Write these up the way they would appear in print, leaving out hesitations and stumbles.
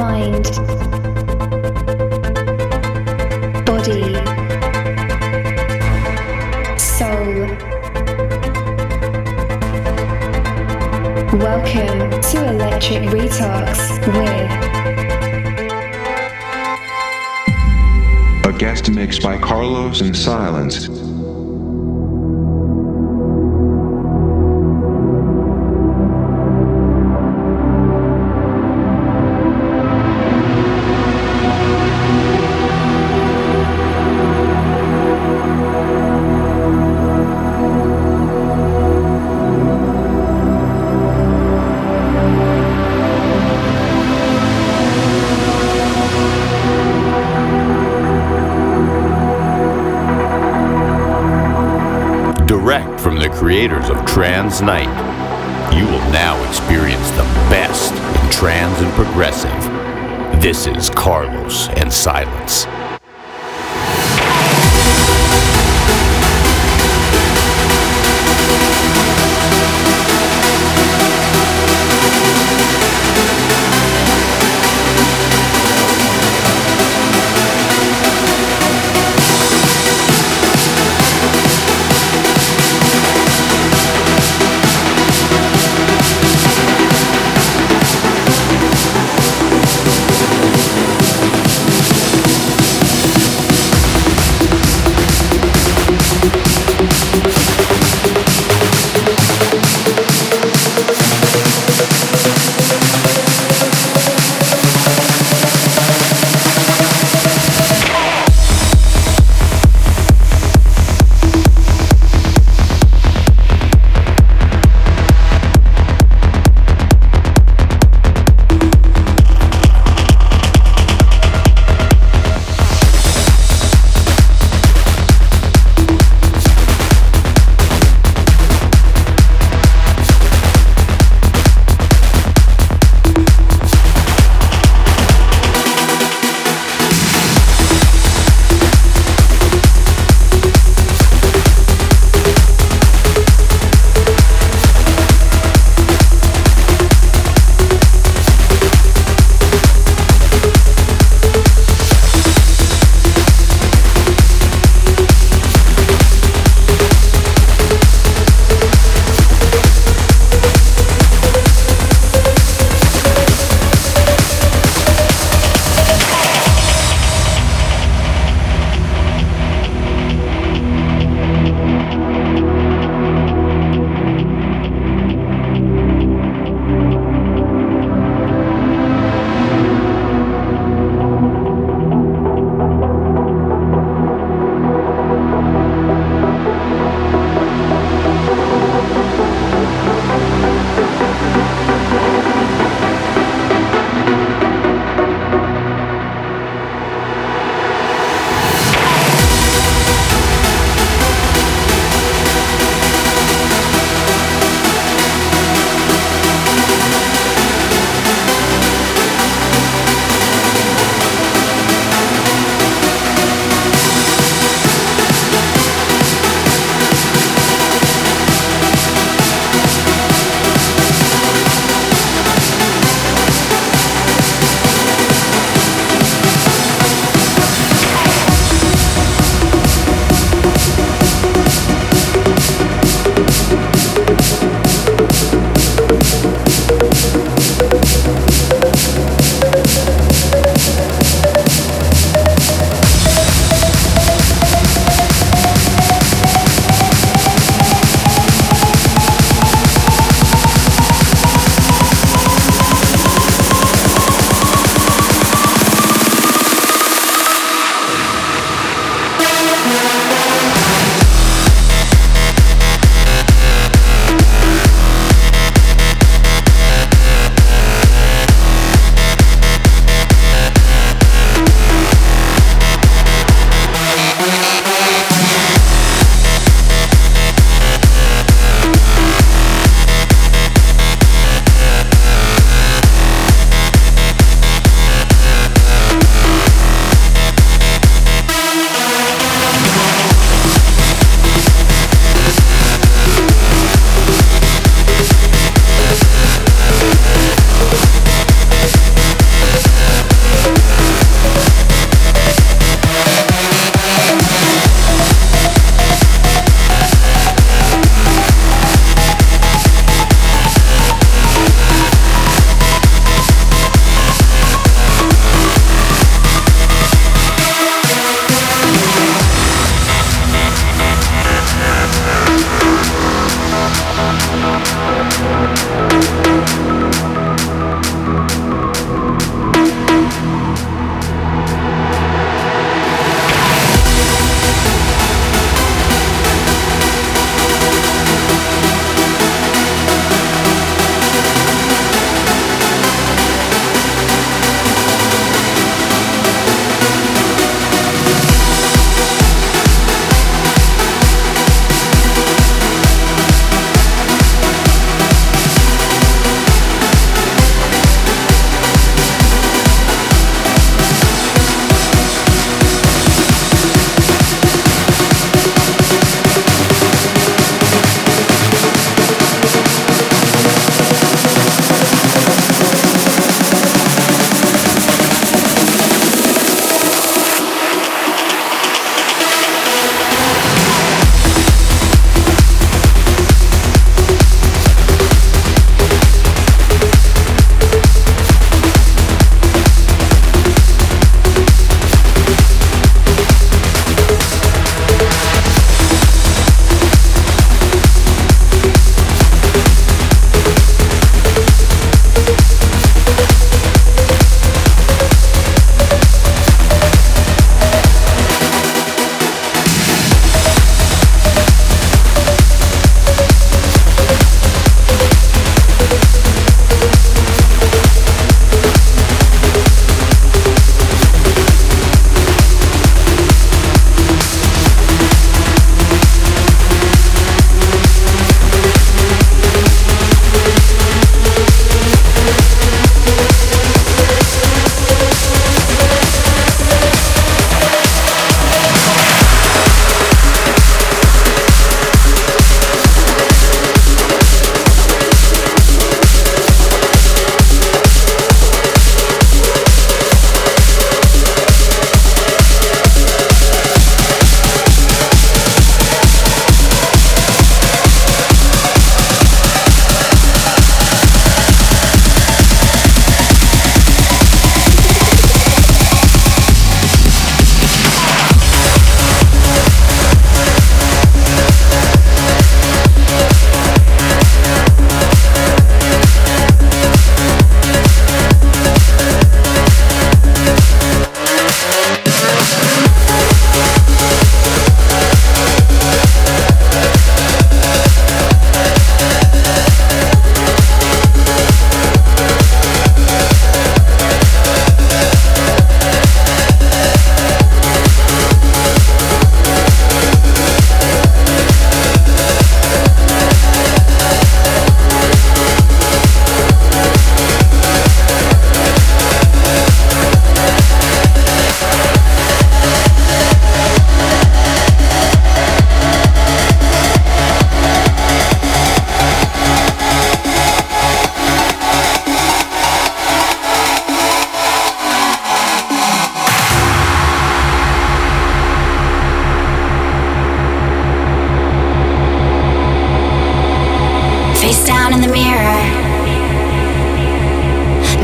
mind, body, soul. Welcome to Electric Retox with a guest mix by Carlos in Silence. Creators of Trans Night, you will now experience the best in trans and progressive. This is Carlos and Silence.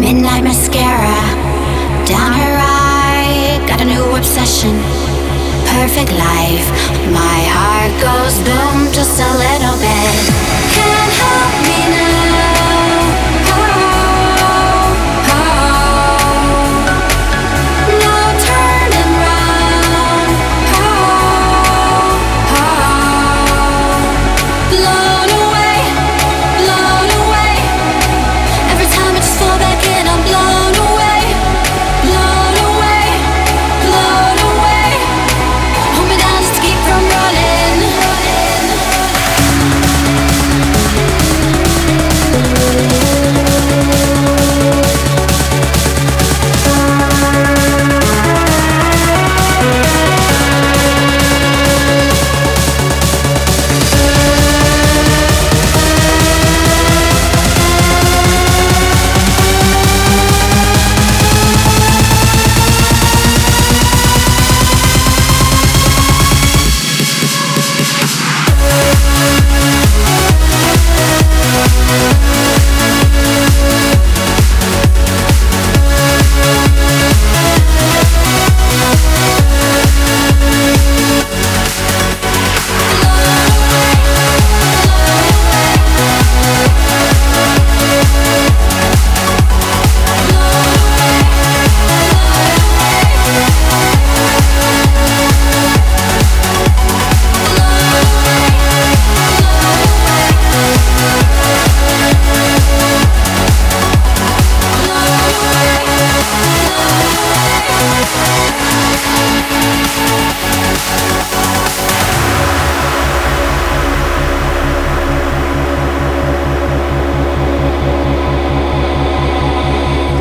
midnight mascara down her eye. Got a new obsession, perfect life. My heart goes boom just a little bit. Can't help me now. Oh, oh. No turning round. Oh, oh. Blown away, blown away. Every time I just fall back in, I'm blown away, blown away, blown away. Hold me down just to keep from rolling.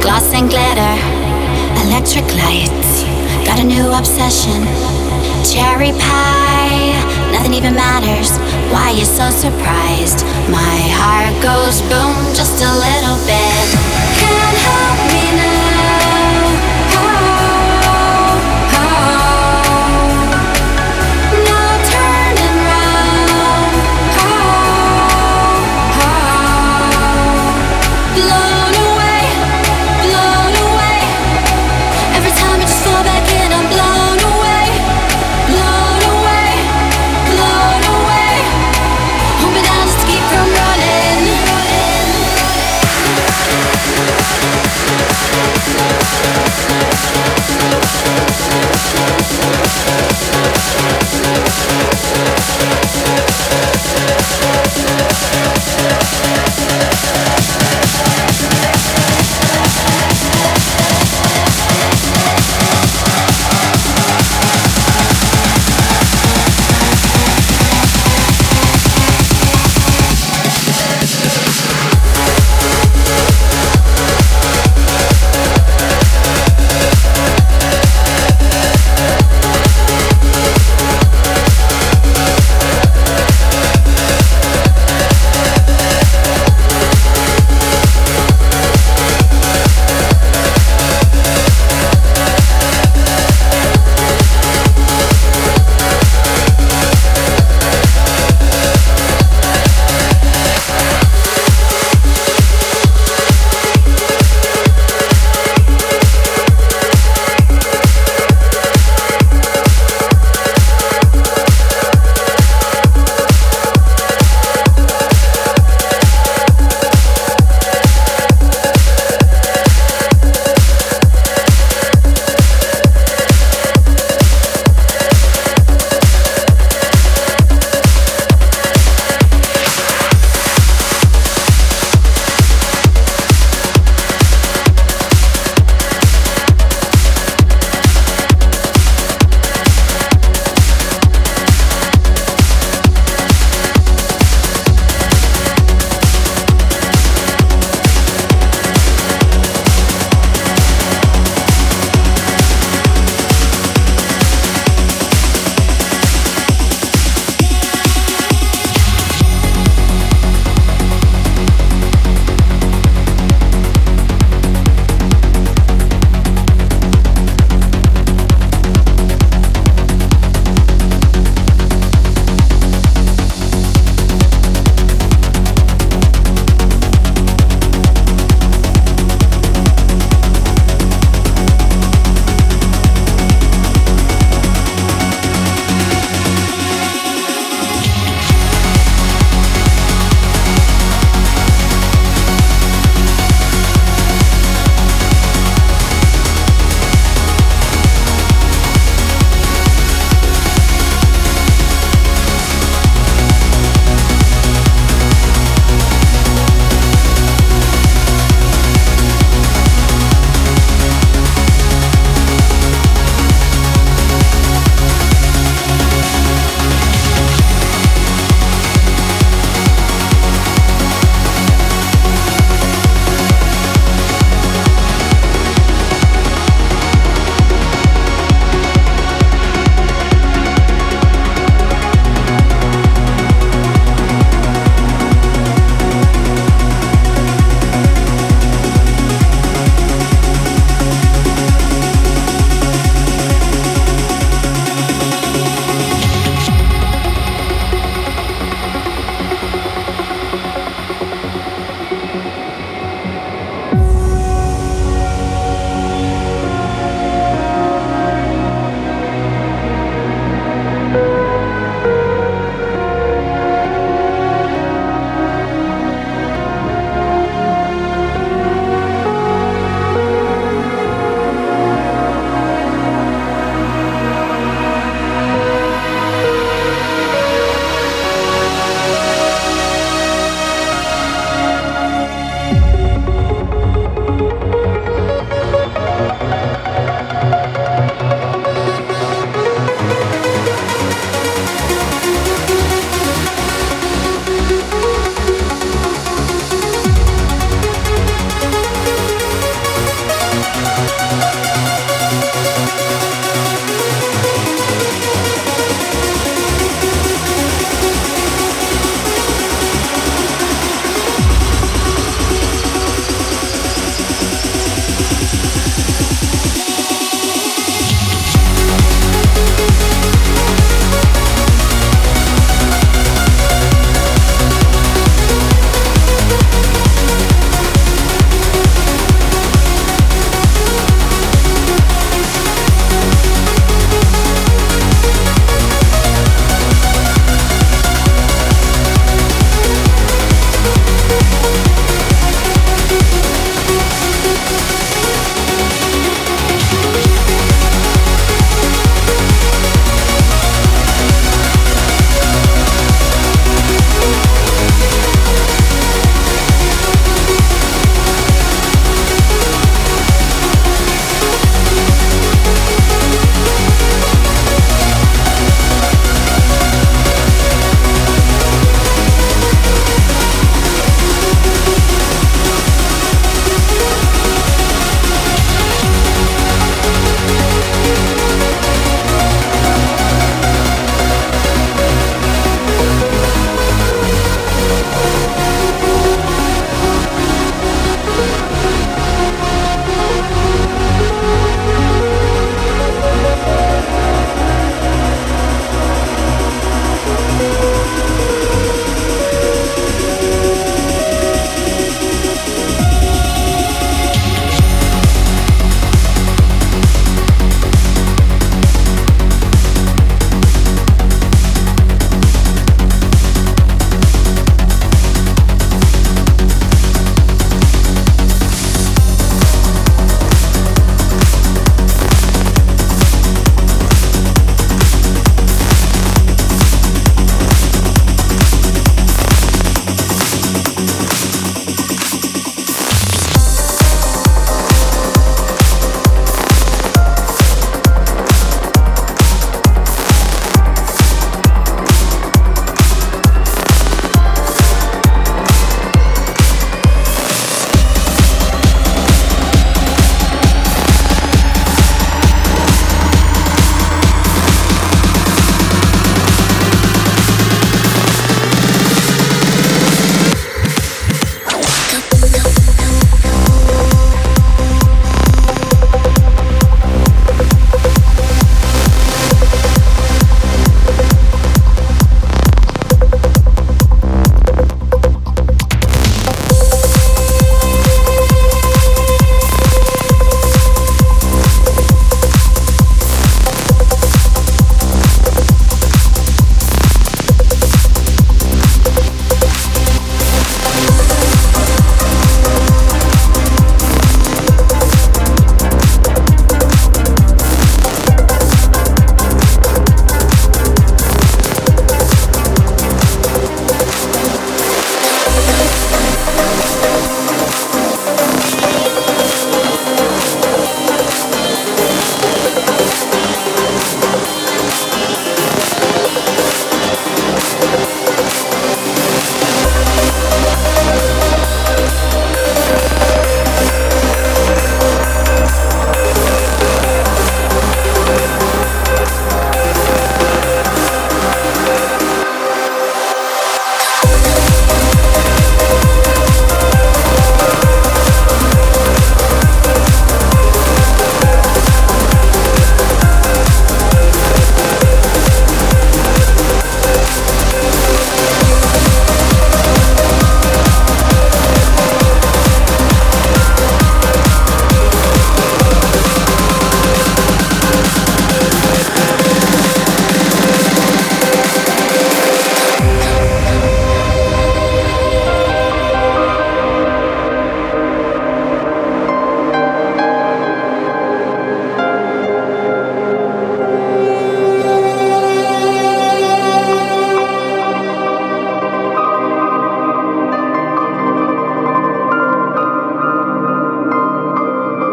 Gloss and glitter, electric lights. Got a new obsession, cherry pie. Nothing even matters, why you so surprised? My heart goes boom just a little bit. Can't help me now. Oh, oh. No turning round. Oh, oh. Blown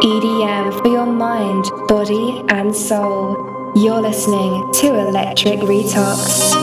EDM for your mind, body and soul. You're listening to Electric Retox.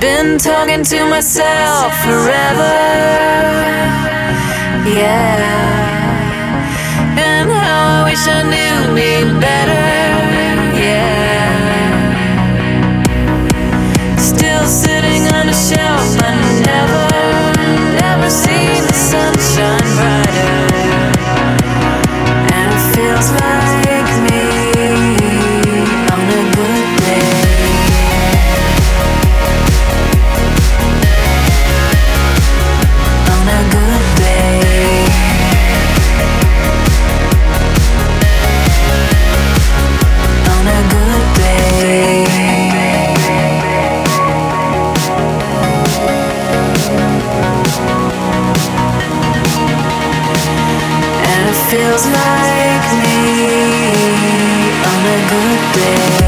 Been talking to myself forever, yeah. And how I wish I knew me better, yeah. Still sitting on a shelf, I never, never seen the sunshine brighter. And it feels like me on a good day. Feels like me on a good day.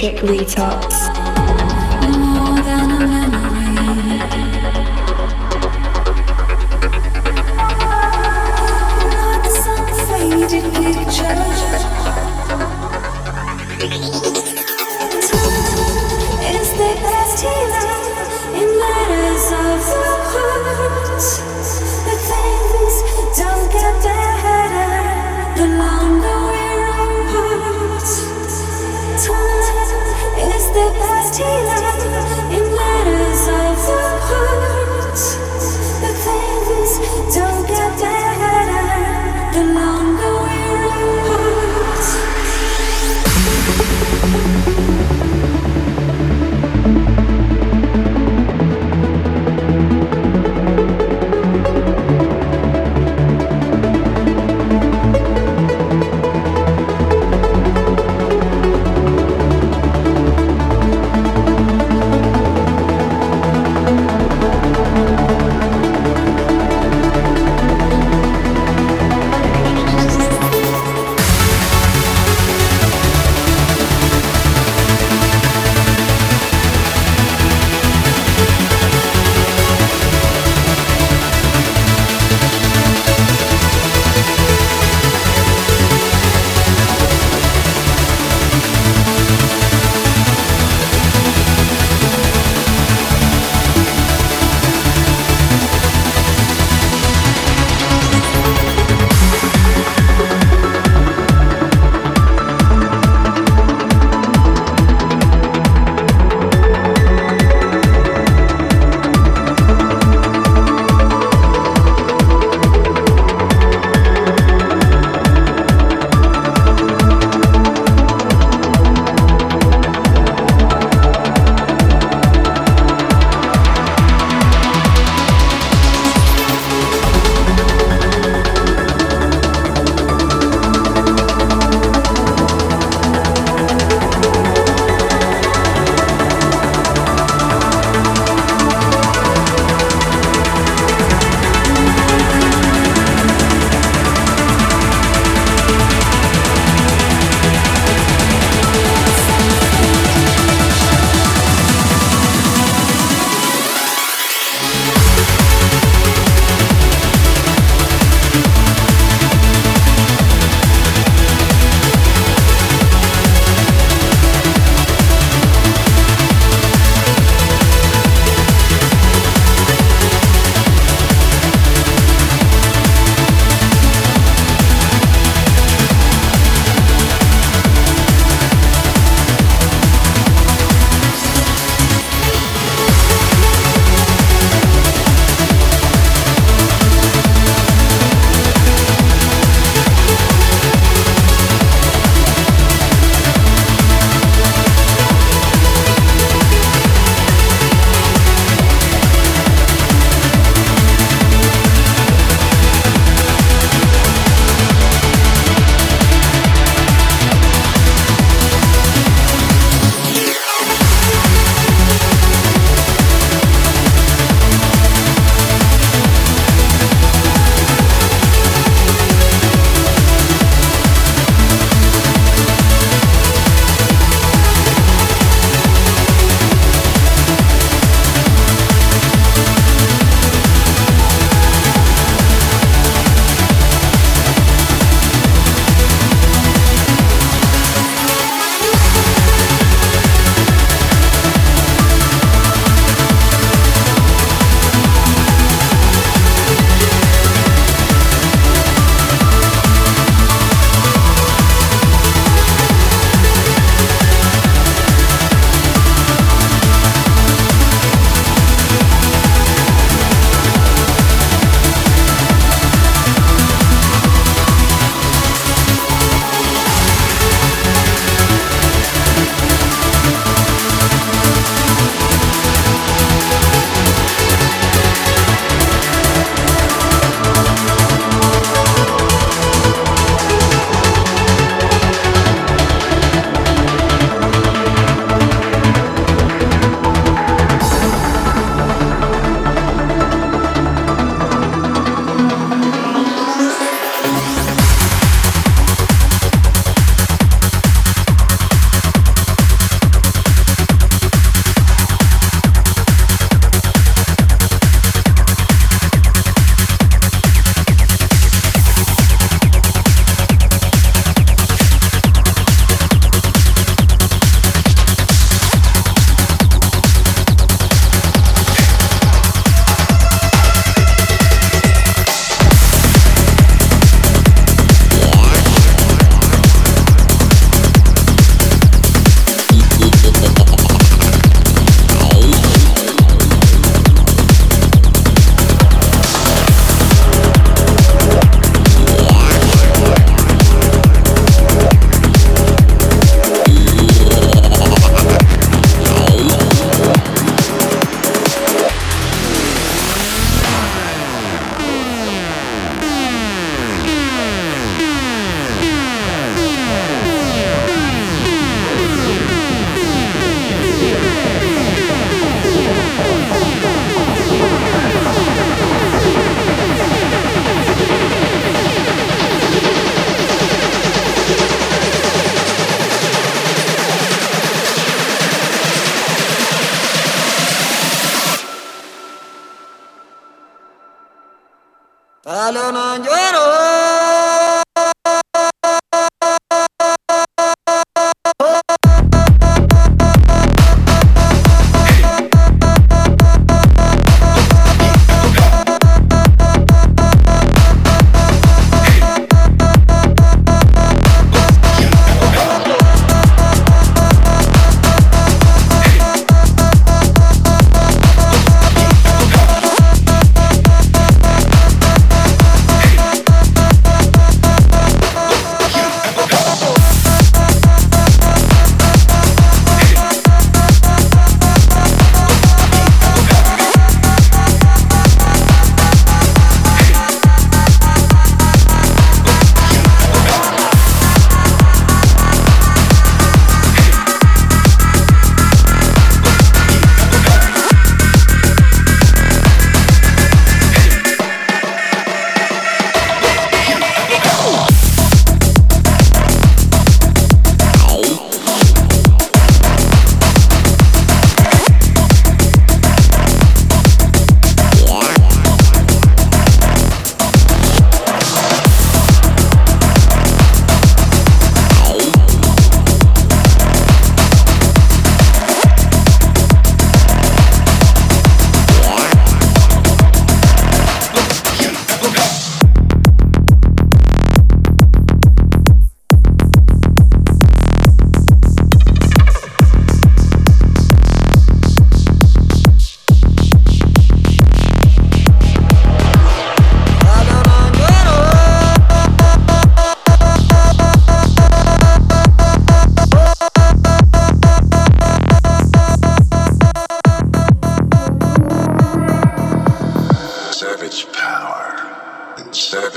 Triply Tots. More than a memory. Like some faded picture. Time is the best healer in matters of the heart. But things don't get better the longer we're apart. Time is the best.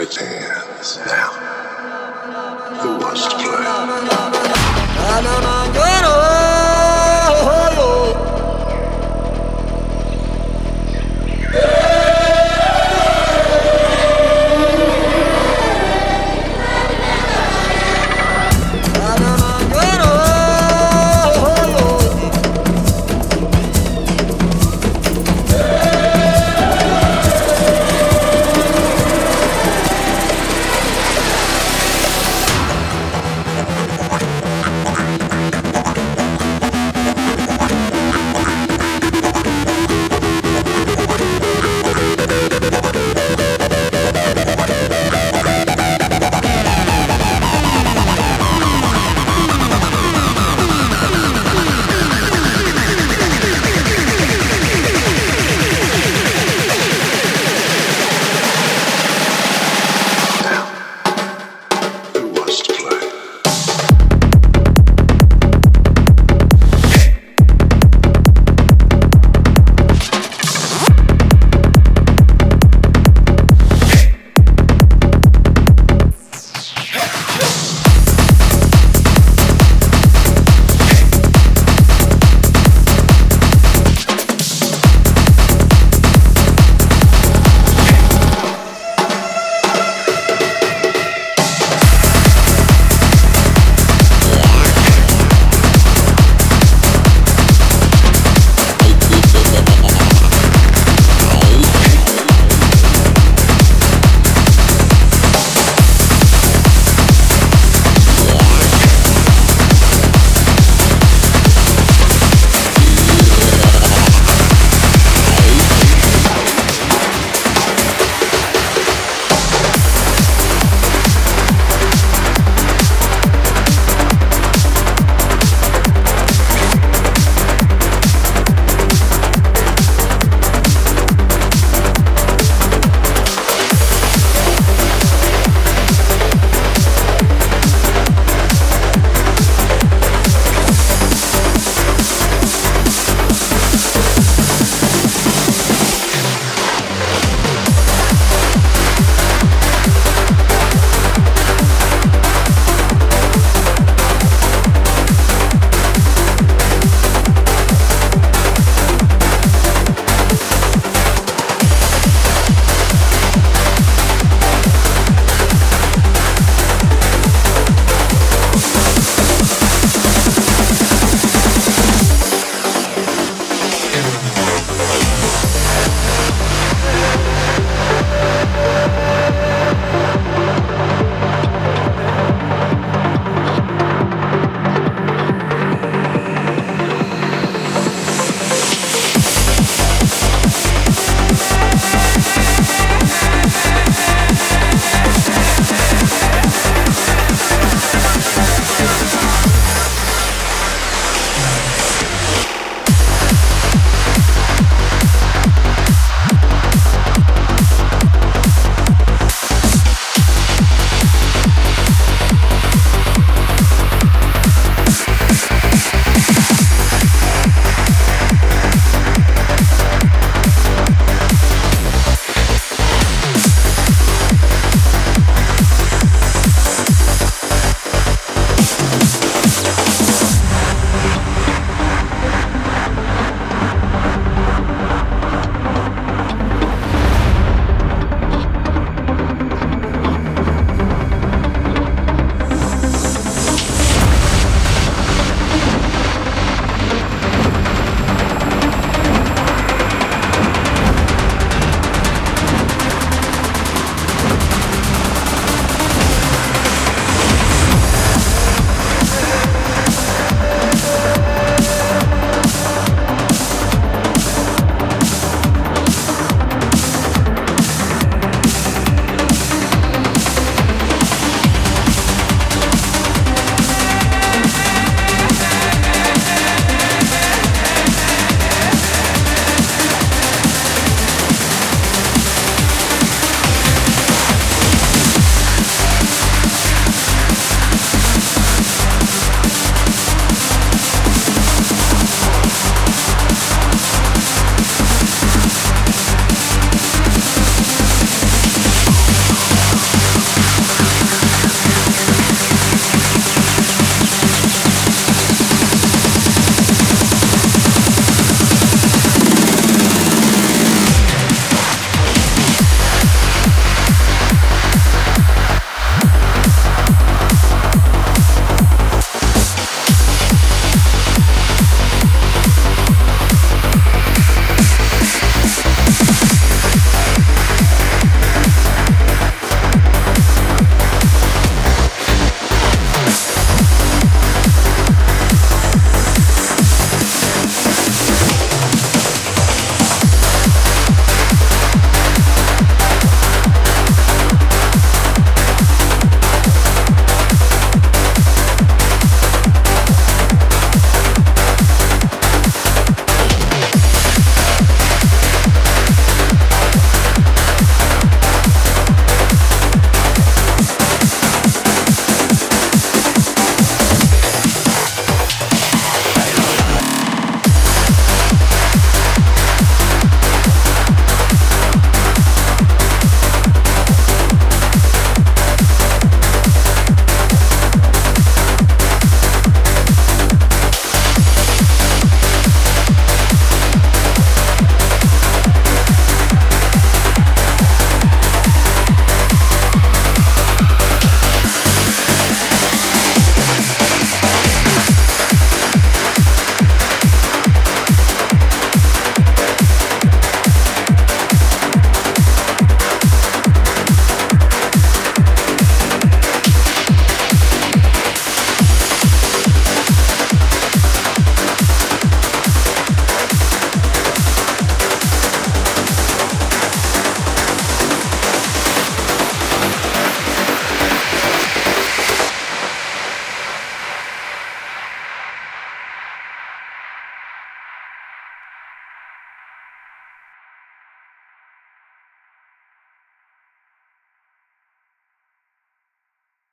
Hands now. Who wants to play?